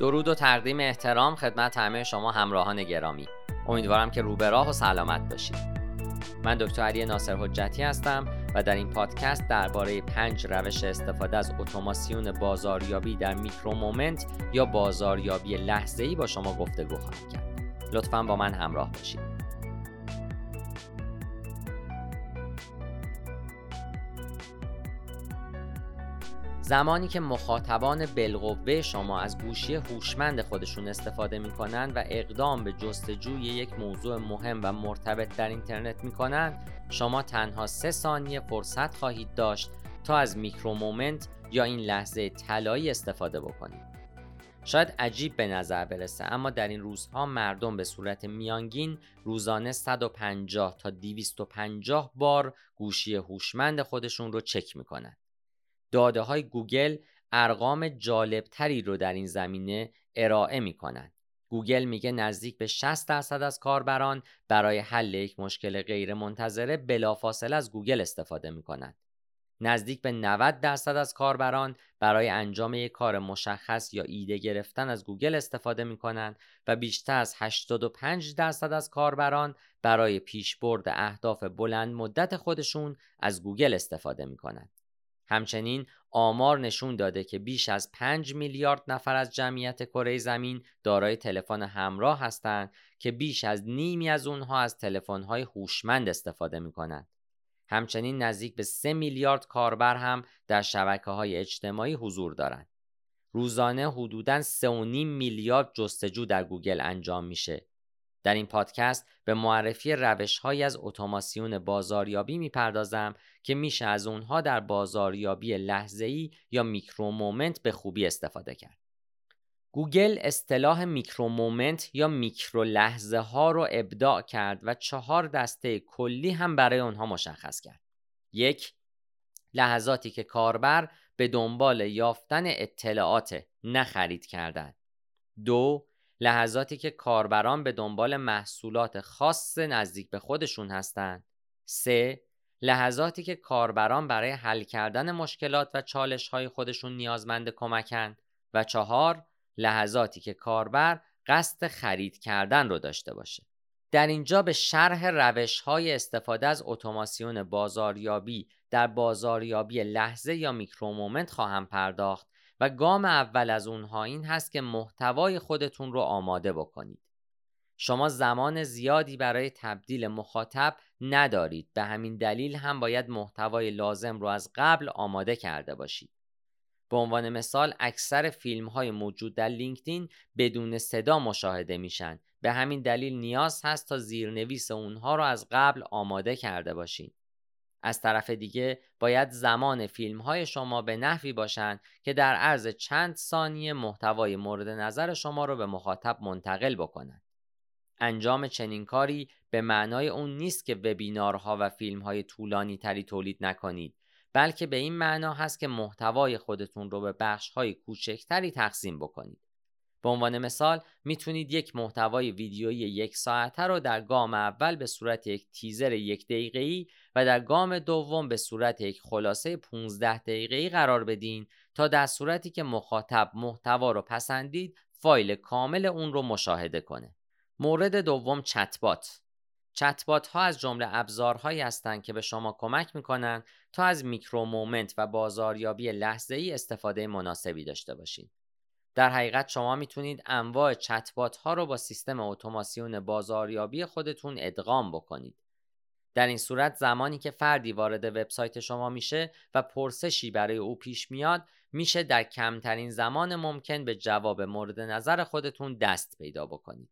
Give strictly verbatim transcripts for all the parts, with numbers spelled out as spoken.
درود و تقدیم احترام خدمت همه شما همراهان گرامی. امیدوارم که رو به راه و سلامت باشید. من دکتر علی ناصر حجتی هستم و در این پادکست درباره پنج روش استفاده از اتوماسیون بازاریابی در میکرومومنت یا بازاریابی لحظه‌ای با شما گفتگو خواهم کرد. لطفاً با من همراه باشید. زمانی که مخاطبان بالقوه شما از گوشی هوشمند خودشون استفاده میکنن و اقدام به جستجوی یک موضوع مهم و مرتبط در اینترنت میکنن، شما تنها سه ثانیه فرصت خواهید داشت تا از میکرومومنت یا این لحظه طلایی استفاده بکنید. شاید عجیب به نظر برسه، اما در این روزها مردم به صورت میانگین روزانه صد و پنجاه تا دویست و پنجاه بار گوشی هوشمند خودشون رو چک میکنن. داده های گوگل ارقام جالبتری رو در این زمینه ارائه می کنن. گوگل میگه نزدیک به شصت درصد از کاربران برای حل یک مشکل غیر منتظره بلافاصله از گوگل استفاده می کنن. نزدیک به نود درصد از کاربران برای انجام یک کار مشخص یا ایده گرفتن از گوگل استفاده می کنن و بیشتر از هشتاد و پنج درصد از کاربران برای پیشبرد اهداف بلند مدت خودشون از گوگل استفاده می کنن. همچنین آمار نشون داده که بیش از پنج میلیارد نفر از جمعیت کره زمین دارای تلفن همراه هستند که بیش از نیمی از اونها از تلفن‌های هوشمند استفاده می‌کنند. همچنین نزدیک به سه میلیارد کاربر هم در شبکه‌های اجتماعی حضور دارند. روزانه حدوداً سه و نیم میلیارد جستجو در گوگل انجام میشه. در این پادکست به معرفی روش‌هایی از اتوماسیون بازاریابی می‌پردازم که میشه از اونها در بازاریابی لحظه‌ای یا میکرومومنت به خوبی استفاده کرد. گوگل اصطلاح میکرومومنت یا میکرو لحظه ها رو ابداع کرد و چهار دسته کلی هم برای اونها مشخص کرد. یک، لحظاتی که کاربر به دنبال یافتن اطلاعات نه خرید کردن. دو، لحظاتی که کاربران به دنبال محصولات خاص نزدیک به خودشون هستند. سه، لحظاتی که کاربران برای حل کردن مشکلات و چالش‌های خودشون نیازمند کمکن. و چهار، لحظاتی که کاربر قصد خرید کردن رو داشته باشه. در اینجا به شرح روش‌های استفاده از اتوماسیون بازاریابی در بازاریابی لحظه یا میکرومومنت خواهم پرداخت و گام اول از اونها این هست که محتوای خودتون رو آماده بکنید. شما زمان زیادی برای تبدیل مخاطب ندارید، به همین دلیل هم باید محتوای لازم رو از قبل آماده کرده باشید. به عنوان مثال اکثر فیلم‌های موجود در لینکدین بدون صدا مشاهده میشن، به همین دلیل نیاز هست تا زیرنویس اونها رو از قبل آماده کرده باشید. از طرف دیگه باید زمان فیلم‌های شما به نحوی باشن که در عرض چند ثانیه محتوای مورد نظر شما رو به مخاطب منتقل بکنن. انجام چنین کاری به معنای اون نیست که وبینارها و فیلم‌های طولانی تری تولید نکنید، بلکه به این معنا هست که محتوای خودتون رو به بخش‌های کوچکتری تقسیم بکنید. به عنوان مثال میتونید یک محتوای ویدیویی یک ساعته رو در گام اول به صورت یک تیزر یک دقیقه‌ای و در گام دوم به صورت یک خلاصه پانزده دقیقه‌ای قرار بدین تا در صورتی که مخاطب محتوا رو پسندید فایل کامل اون رو مشاهده کنه. مورد دوم چتبات. چتبات ها از جمله ابزارهایی هستند که به شما کمک میکنن تا از میکرومومنت و بازاریابی لحظه‌ای استفاده مناسبی داشته باشین. در حقیقت شما میتونید انواع چتبات ها رو با سیستم اتوماسیون بازاریابی خودتون ادغام بکنید. در این صورت زمانی که فردی وارد وبسایت شما میشه و پرسشی برای او پیش میاد، میشه در کمترین زمان ممکن به جواب مورد نظر خودتون دست پیدا بکنید.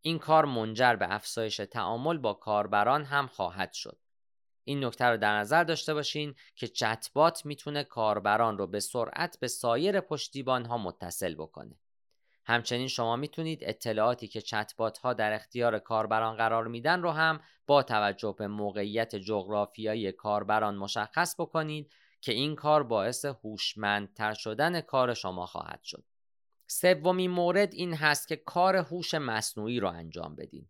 این کار منجر به افزایش تعامل با کاربران هم خواهد شد. این نکته رو در نظر داشته باشین که چتبات میتونه کاربران رو به سرعت به سایر پشتیبان‌ها متصل بکنه. همچنین شما میتونید اطلاعاتی که چتبات‌ها در اختیار کاربران قرار میدن رو هم با توجه به موقعیت جغرافیایی کاربران مشخص بکنید که این کار باعث هوشمندتر شدن کار شما خواهد شد. سومین مورد این هست که کار هوش مصنوعی رو انجام بدین.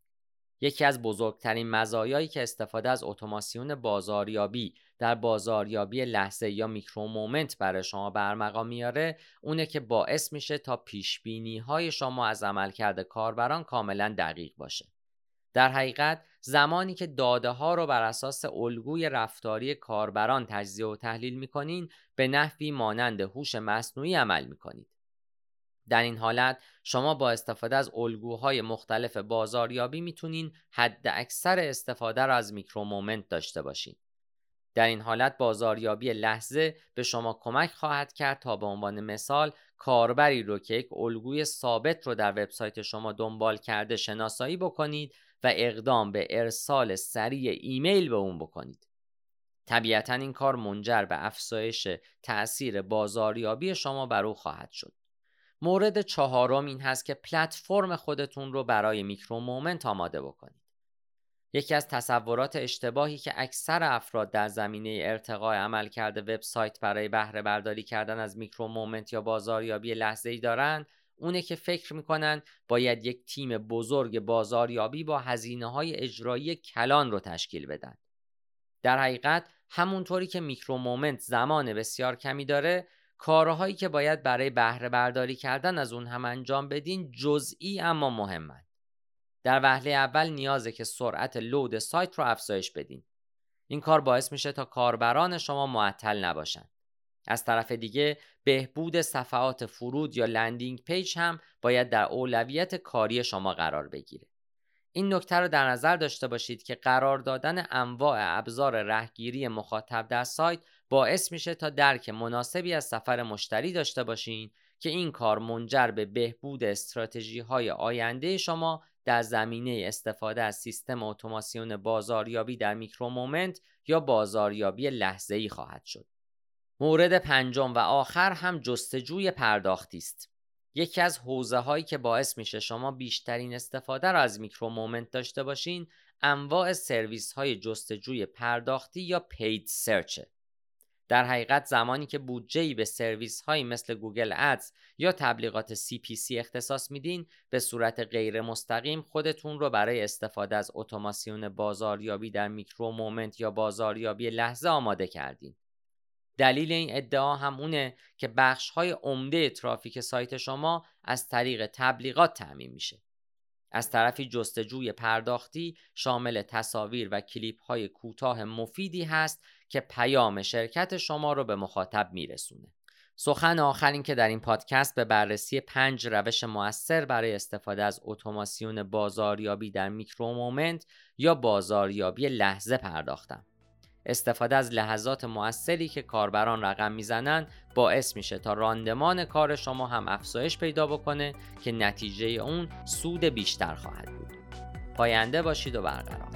یکی از بزرگترین مزایایی که استفاده از اتوماسیون بازاریابی در بازاریابی لحظه یا میکرومومنت برای شما برمقام میاره، اونه که باعث میشه تا پیشبینی‌های شما از عملکرد کاربران کاملا دقیق باشه. در حقیقت زمانی که داده ها رو بر اساس الگوی رفتاری کاربران تجزیه و تحلیل میکنین، به نحوی مانند هوش مصنوعی عمل میکنید. در این حالت شما با استفاده از الگوهای مختلف بازاریابی میتونین حد اکثر استفاده را از میکرومومنت داشته باشین. در این حالت بازاریابی لحظه به شما کمک خواهد کرد تا به عنوان مثال کاربری رو که یک الگوی ثابت رو در وبسایت شما دنبال کرده شناسایی بکنید و اقدام به ارسال سریع ایمیل به اون بکنید. طبیعتاً این کار منجر به افزایش تأثیر بازاریابی شما بر او خواهد شد. مورد چهارم این هست که پلتفرم خودتون رو برای میکرومومنت آماده بکنید. یکی از تصورات اشتباهی که اکثر افراد در زمینه ارتقاء عملکرد وبسایت برای بهره برداری کردن از میکرومومنت یا بازاریابی لحظه‌ای دارن، اونه که فکر میکنن باید یک تیم بزرگ بازاریابی با هزینه‌های اجرایی کلان رو تشکیل بدن. در حقیقت همونطوری که میکرومومنت زمان بسیار کمی داره، کارهایی که باید برای بهره برداری کردن از اون هم انجام بدین جزئی اما مهمن. در وهله اول نیازه که سرعت لود سایت رو افزایش بدین. این کار باعث میشه تا کاربران شما معطل نباشن. از طرف دیگه بهبود صفحات فرود یا لندینگ پیج هم باید در اولویت کاری شما قرار بگیره. این نکته رو در نظر داشته باشید که قرار دادن انواع ابزار رهگیری مخاطب در سایت باعث میشه تا درک مناسبی از سفر مشتری داشته باشین که این کار منجر به بهبود استراتژی‌های آینده شما در زمینه استفاده از سیستم اتوماسیون بازاریابی در میکرومومنت یا بازاریابی لحظه‌ای خواهد شد. مورد پنجم و آخر هم جستجوی پرداختی است. یکی از حوزه‌هایی که باعث میشه شما بیشترین استفاده را از میکرومومنت داشته باشین، انواع سرویس‌های جستجوی پرداختی یا پید سرچ. در حقیقت زمانی که بودجه‌ای به سرویس‌هایی مثل گوگل ادز یا تبلیغات سی پی سی اختصاص میدین، به صورت غیر مستقیم خودتون رو برای استفاده از اتوماسیون بازاریابی در میکرومومنت یا بازاریابی لحظه آماده کردین. دلیل این ادعا همونه که بخش‌های عمده ترافیک سایت شما از طریق تبلیغات تامین میشه. از طرفی جستجوی پرداختی شامل تصاویر و کلیپ‌های کوتاه مفیدی هست که پیام شرکت شما رو به مخاطب میرسونه. سخن آخرین که در این پادکست به بررسی پنج روش مؤثر برای استفاده از اتوماسیون بازاریابی در میکرومومنت یا بازاریابی لحظه پرداختم. استفاده از لحظات مؤثری که کاربران رقم میزنن باعث میشه تا راندمان کار شما هم افزایش پیدا بکنه که نتیجه اون سود بیشتر خواهد بود. پاینده باشید و برقرار.